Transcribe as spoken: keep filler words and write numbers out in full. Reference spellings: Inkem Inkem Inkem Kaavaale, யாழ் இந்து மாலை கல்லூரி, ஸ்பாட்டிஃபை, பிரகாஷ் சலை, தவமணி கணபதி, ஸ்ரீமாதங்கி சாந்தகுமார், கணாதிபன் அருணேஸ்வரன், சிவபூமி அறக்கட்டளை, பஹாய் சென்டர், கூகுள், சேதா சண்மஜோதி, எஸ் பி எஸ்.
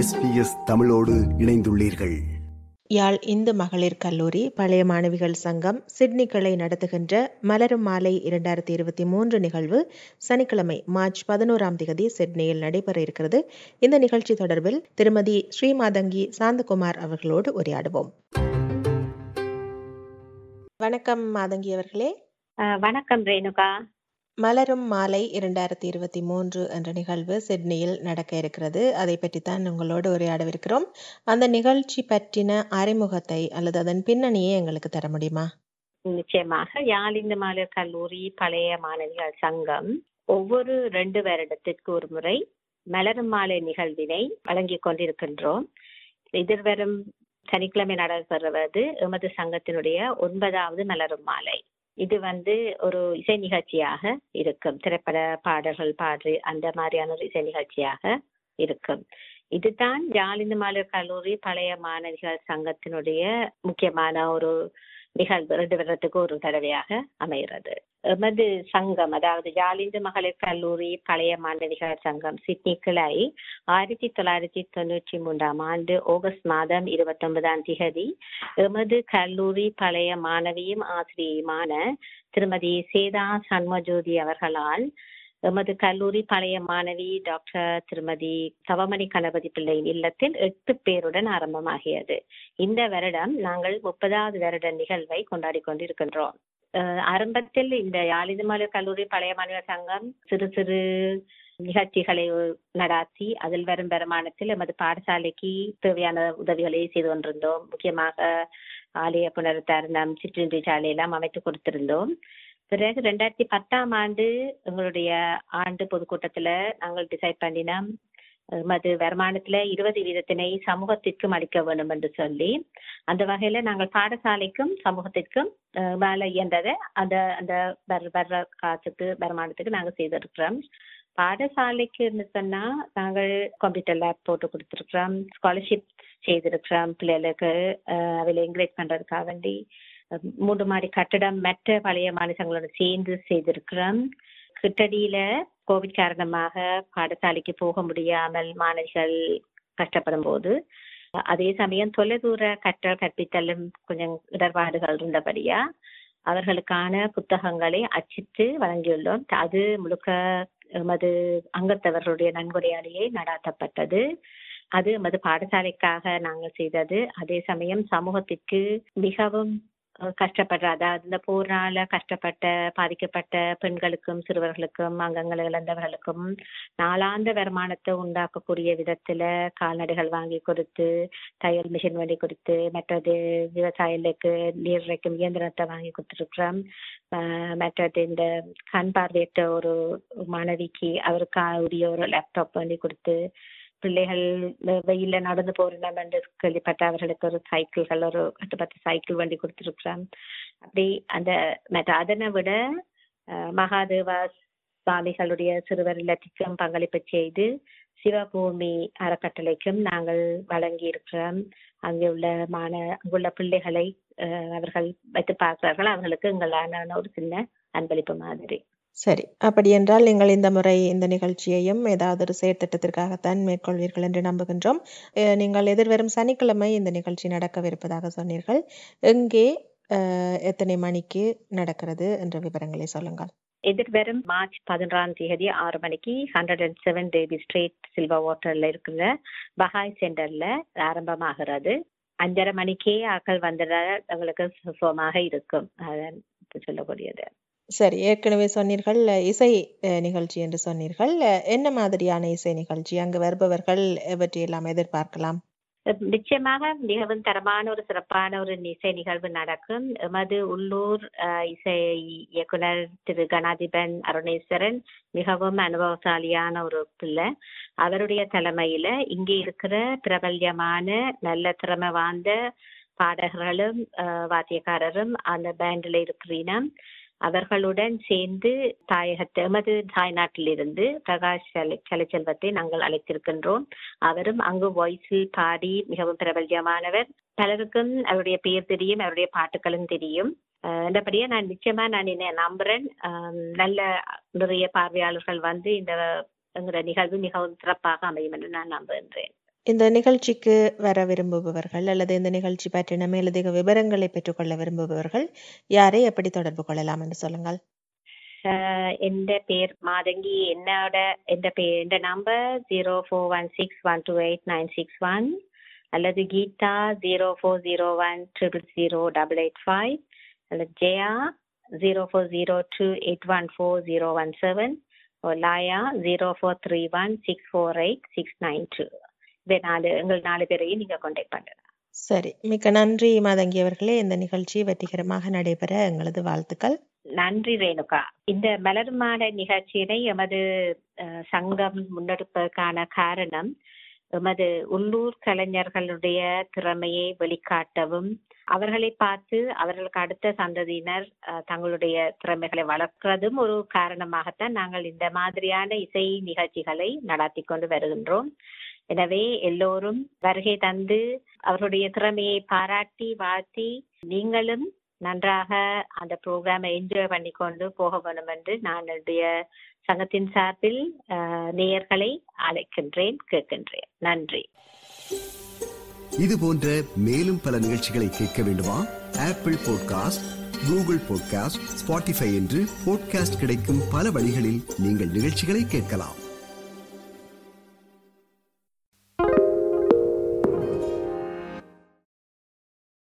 எஸ் பி எஸ் தமிழோடு இணைந்துள்ளீர்கள். யாழ் இந்து மகளிர் கல்லூரி பழைய மாணவிகள் சங்கம் சிட்னி கிளை நடத்துகின்ற மலரும் மாலை இரண்டாயிரத்தி இருபத்தி மூன்று நிகழ்வு சனிக்கிழமை மார்ச் பதினோராம் தேதி சிட்னியில் நடைபெற இருக்கிறது. இந்த நிகழ்ச்சி தொடர்பில் திருமதி ஸ்ரீமாதங்கி சாந்தகுமார் அவர்களோடு உரையாடுவோம். வணக்கம் மாதங்கி அவர்களே. வணக்கம் ரேணுகா. மலரும் மாலை இரண்டாயிரத்தி இருபத்தி மூன்று என்ற நிகழ்வு சிட்னியில் நடக்க இருக்கிறது. அதை பற்றித்தான் உங்களோடு உரையாடவிருக்கிறோம். அந்த நிகழ்ச்சி பற்றின அறிமுகத்தை அல்லது அதன் பின்னணியை எங்களுக்கு தர முடியுமா? நிச்சயமாக. யாழ் இந்து மாலை கல்லூரி பழைய மாணவிகள் சங்கம் ஒவ்வொரு ரெண்டு வருடத்திற்கு ஒரு முறை மலரும் மாலை நிகழ்வினை வழங்கி கொண்டிருக்கின்றோம். எதிர்வரும் சனிக்கிழமை நடைபெறுவது எமது சங்கத்தினுடைய ஒன்பதாவது மலரும் மாலை. இது வந்து ஒரு இசை நிகழ்ச்சியாக இருக்கும், திரைப்பட பாடல்கள் பாடு அந்த மாதிரியான ஒரு இசை நிகழ்ச்சியாக இருக்கும். இதுதான் யாழ் இந்து மாலை கல்லூரி பழைய மாணவிகள் சங்கத்தினுடைய முக்கியமான ஒரு நிகழ்வு, ரெண்டு வருடத்துக்கு ஒரு தடவையாக அமைகிறது. எமது சங்கம், அதாவது யாழ் இந்து மகளிர் கல்லூரி பழைய மாணவிகள் சங்கம் சிட்னி கிளை ஆயிரத்தி தொள்ளாயிரத்தி தொண்ணூற்றி மூன்றாம் ஆண்டு ஆகஸ்ட் மாதம் இருபத்தி ஒன்பதாம் திகதி எமது கல்லூரி பழைய மாணவியும் ஆசிரியமான திருமதி சேதா சண்மஜோதி அவர்களால் எமது கல்லூரி பழைய மாணவி டாக்டர் திருமதி தவமணி கணபதி பிள்ளையின் இல்லத்தில் எட்டு பேருடன் ஆரம்பமாகியது. இந்த வருடம் நாங்கள் முப்பதாவது வருட நிகழ்வை கொண்டாடி கொண்டிருக்கின்றோம். ஆரம்பத்தில் இந்த யாழ் இந்து மாலை கல்லூரி பழைய மாணவர் சங்கம் சிறு சிறு நிகழ்ச்சிகளை நடாத்தி அதில் வரும் வருமானத்தில் எமது பாடசாலைக்கு தேவையான உதவிகளை செய்து கொண்டிருந்தோம். முக்கியமாக ஆலய புனருத்தாரணம், சிற்றுண்டி சாலை எல்லாம் அமைத்து கொடுத்திருந்தோம். பிறகு ரெண்டாயிரத்தி பத்தாம் ஆண்டு எங்களுடைய ஆண்டு பொதுக்கூட்டத்துல நாங்கள் டிசைட் பண்ணினோம், எமது வருமானத்துல இருபது வீதத்தினை சமூகத்திற்கும் அளிக்க வேண்டும் என்று சொல்லி, அந்த வகையில நாங்கள் பாடசாலைக்கும் சமூகத்திற்கும் வேலை இயன்றதை அந்த அந்த வர்ற காசுக்கு வருமானத்துக்கு நாங்கள் செய்திருக்கிறோம். பாடசாலைக்குன்னு சொன்னா நாங்கள் கம்ப்யூட்டர் லேப் போட்டு கொடுத்துருக்கிறோம், ஸ்காலர்ஷிப் செய்திருக்கிறோம் பிள்ளைகளுக்கு, அதில் என்கரேஜ் பண்றதுக்காக வேண்டி. மூன்று மாடி கட்டடம் மற்ற பழைய மாநிலங்களோடு சேர்ந்து செய்திருக்கிறோம். கிட்டடியில கோவிட் காரணமாக பாடசாலைக்கு போக முடியாமல் மாணவிகள் கஷ்டப்படும் போது, அதே சமயம் தொலைதூர கற்றல் கற்பித்தலும் கொஞ்சம் இடர்பாடுகள் இருந்தபடியா அவர்களுக்கான புத்தகங்களை அச்சிட்டு வழங்கியுள்ளோம். அது முழுக்க எமது அங்கத்தவர்களுடைய நன்கொடையாலேயே நடாத்தப்பட்டது. அது எமது பாடசாலைக்காக நாங்கள் செய்தது. அதே சமயம் சமூகத்திற்கு மிகவும் கஷ்டப்படுற, அதாவது இந்த போரால கஷ்டப்பட்ட பாதிக்கப்பட்ட பெண்களுக்கும் சிறுவர்களுக்கும் அங்கங்களை இழந்தவர்களுக்கும் நாளாந்த வருமானத்தை உண்டாக்கக்கூடிய விதத்துல கால்நடைகள் வாங்கி கொடுத்து, தையல் மிஷின் வாங்கி கொடுத்து, மற்றது விவசாயிகளுக்கு நீர் வைக்கும் இயந்திரத்தை வாங்கி கொடுத்துருக்கிறோம். மற்றது இந்த கண் பார்வையிட்ட ஒரு மாணவிக்கு அவருக்கு உரிய ஒரு லேப்டாப் வாங்கி கொடுத்து, பிள்ளைகள் வெயில நடந்து போறோம் என்று கேள்விப்பட்ட அவர்களுக்கு ஒரு சைக்கிள்கள், ஒரு கட்டுப்பட்ட சைக்கிள் வண்டி கொடுத்துருக்குறோம். அப்படி அந்த மற்ற அதனை விட மகாதேவா சுவாமிகளுடைய சிறுவர் இல்லத்திற்கும் பங்களிப்பு செய்து சிவபூமி அறக்கட்டளைக்கும் நாங்கள் வழங்கி இருக்கிறோம். அங்கே உள்ள மாண அங்குள்ள பிள்ளைகளை அவர்கள் வைத்து பார்க்கிறார்கள், அவர்களுக்கு எங்களான ஒரு சின்ன அன்பளிப்பு மாதிரி. சரி, அப்படி என்றால் நீங்கள் இந்த முறை இந்த நிகழ்ச்சியையும் ஏதாவது ஒரு செயற்திட்டத்திற்காகத்தான் மேற்கொள்வீர்கள் என்று நம்புகின்றோம். நீங்கள் எதிர்வரும் சனிக்கிழமை இந்த நிகழ்ச்சி நடக்கவிருப்பதாக சொன்னீர்கள். எங்கே, எத்தனை மணிக்கு நடக்கிறது என்ற விவரங்களை சொல்லுங்கள். எதிர்வரும் மார்ச் பதினொன்றாம் தேதி ஆறு மணிக்கு hundred and seven Davy street silver வாட்டர்ல இருக்கிற பஹாய் சென்டர்ல ஆரம்பமாகிறது. அஞ்சரை மணிக்கே ஆக்கள் வந்ததால் அவங்களுக்கு சுபமாக இருக்கும் சொல்லக்கூடியது. சரி, ஏற்கனவே சொன்னீர்கள் இசை நிகழ்ச்சி என்று சொன்னீர்கள். என்ன மாதிரியான இசை நிகழ்ச்சி, அங்கு வருபவர்கள் எவற்றையெல்லாம் எதிர்பார்க்கலாம்? நிச்சயமாக மிகவும் தரமான ஒரு சிறப்பான ஒரு இசை நிகழ்வு நடக்கும். எமது உள்ளூர் இசை இயக்குனர் திரு கணாதிபன் அருணேஸ்வரன் மிகவும் அனுபவசாலியான ஒரு பிள்ளை. அவருடைய தலைமையில இங்கே இருக்கிற பிரபல்யமான நல்ல திறமை வாய்ந்த பாடகர்களும் வாத்தியக்காரரும் அந்த பேண்டில் இருக்கிறீனம் அவர்களுடன் சேர்ந்து தாயகத்தை எமது தாய்நாட்டிலிருந்து பிரகாஷ் சலை செல்வத்தை நாங்கள் அழைத்திருக்கின்றோம். அவரும் அங்கு வாய்ஸில் பாடி மிகவும் பிரபல்யமானவர். பலருக்கும் அவருடைய பெயர் தெரியும், அவருடைய பாட்டுகளும் தெரியும். என்றபடியே நான் நிச்சயமா நான் என்ன நம்புறேன், நல்ல நிறைய பார்வையாளர்கள் வந்து இந்த எங்களோட நிகழ்வு மிகவும் சிறப்பாக அமையும் என்று நான் நம்புகின்றேன். இந்த நிகழ்ச்சிக்கு வர விரும்புபவர்கள் அல்லது இந்த நிகழ்ச்சி பற்றி மேலதிக விவரங்களை பெற்றுக்கொள்ள விரும்புபவர்கள் யாரை எப்படி தொடர்பு கொள்ளலாம் என்று சொல்லுங்கள். எந்த பேர் மாதங்கி, என்னோட எந்த பேர் எந்த number zero four one six one two eight nine six one அல்லது Geetha zero four zero one triple zero double eight five அல்லது Jaya zero four zero two eight one four zero one seven Laya zero four three one six four eight six nine two இதை நாலு எங்கள் நாலு பேரையும் நீங்கள் contact பண்ணுறேன். சரி, மிக்க நன்றி மாதங்கி அவர்களே. இந்த நிகழ்ச்சி வெற்றிகரமாக நடைபெற எங்களது வாழ்த்துக்கள். நன்றி ரேணுகா. இந்த மலர் மாலை நிகழ்ச்சியினை எமது சங்கம் முன்னெடுப்பதற்கான காரணம் எமது உள்ளூர் கலைஞர்களுடைய திறமையை வெளிக்காட்டவும் அவர்களை பார்த்து அவர்களுக்கு அடுத்த சந்ததியினர் தங்களுடைய திறமைகளை வளர்க்கிறதும் ஒரு காரணமாகத்தான் நாங்கள் இந்த மாதிரியான இசை நிகழ்ச்சிகளை நடத்தி கொண்டு வருகின்றோம். எனவே எல்லோரும் வருகை தந்து அவருடைய திறமையை பாராட்டி வாழ்த்தி நீங்களும் நன்றாக அந்த ப்ரோக்ராமை என்ஜாய் பண்ணி கொண்டு போக வேண்டும் என்று நான் என்னுடைய சங்கத்தின் சார்பில் நேயர்களை அழைக்கின்றேன், கேட்கின்றேன். நன்றி. இது போன்ற மேலும் பல நிகழ்ச்சிகளை கேட்க வேண்டுமா? Apple podcast, கூகுள் podcast, ஸ்பாட்டிஃபை என்று பாட்காஸ்ட் கிடைக்கும் பல வழிகளில் நீங்கள் நிகழ்ச்சிகளை கேட்கலாம்.